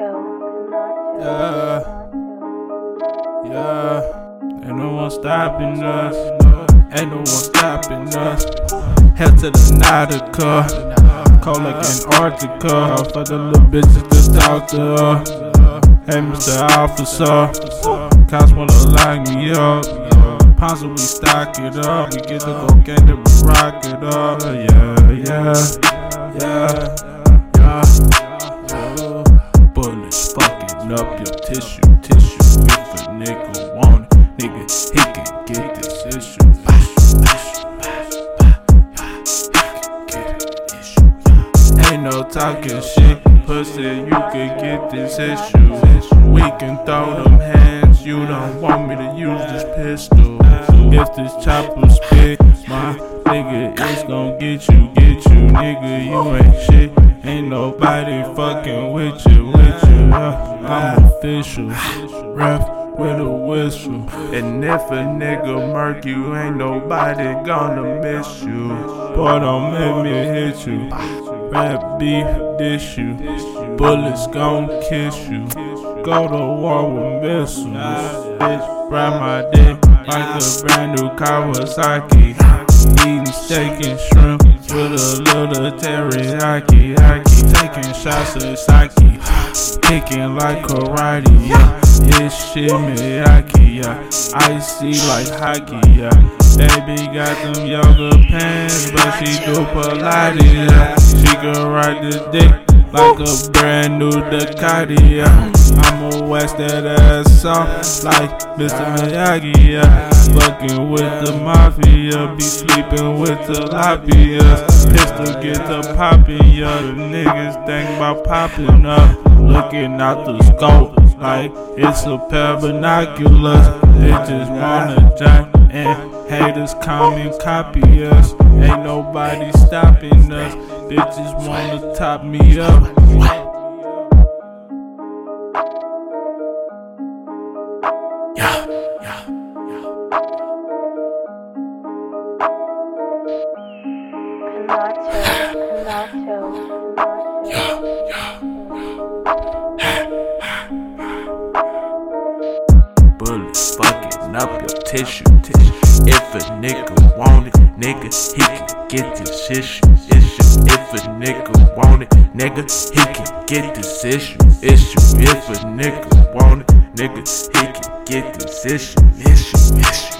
Yeah. Ain't no one stopping us. Ain't no one stopping us. Head to the Nautica, cold like Antarctica. For the little bitches to talk to her. Hey, Mr. Officer, cops wanna lock me up. Pounds we stock it up, we get the cocaine and we rock it up. Yeah. Bullets fucking up your tissue. If a nigga want it, nigga, he can get this issue. Ain't no talking shit, pussy, you can get this issue. We can throw them hands, you don't want me to use this pistol. If this chopper spit, my nigga, it's gon' get you, nigga, you ain't shit. Ain't nobody fucking with you, yeah. I'm official, ref with a whistle. And if a nigga murk you, ain't nobody gonna miss you. Boy, don't make me hit you, rap beef, dish you. Bullets gon' kiss you, go to war with missiles. Bitch, grab my dick like a brand new Kawasaki. Eating steak and shrimp with a little teriyaki. Taking shots of sake, kicking like karate. Yeah, it's shit Miyagi. Yeah, icy like hockey. Yeah, baby got them yoga pants, but she do Pilates. Yeah, she can ride the dick like a brand new Ducati, yeah. I'ma wax that ass off like Mr. Miyagi, yeah. Fucking with the mafia, be sleeping with the tilapia. Pistol get the poppin', yeah. The niggas think about popping up, looking out the scope like it's a pair of binoculars. They just wanna jack and haters come and copy us. Ain't nobody stopping us. Bitches wanna top me up. Bullets fucking up your tissue. If a nigga want it, nigga, he can get this issue. If a nigga want it, nigga, he can get this issue. If a nigga want it, nigga, he can get this issue.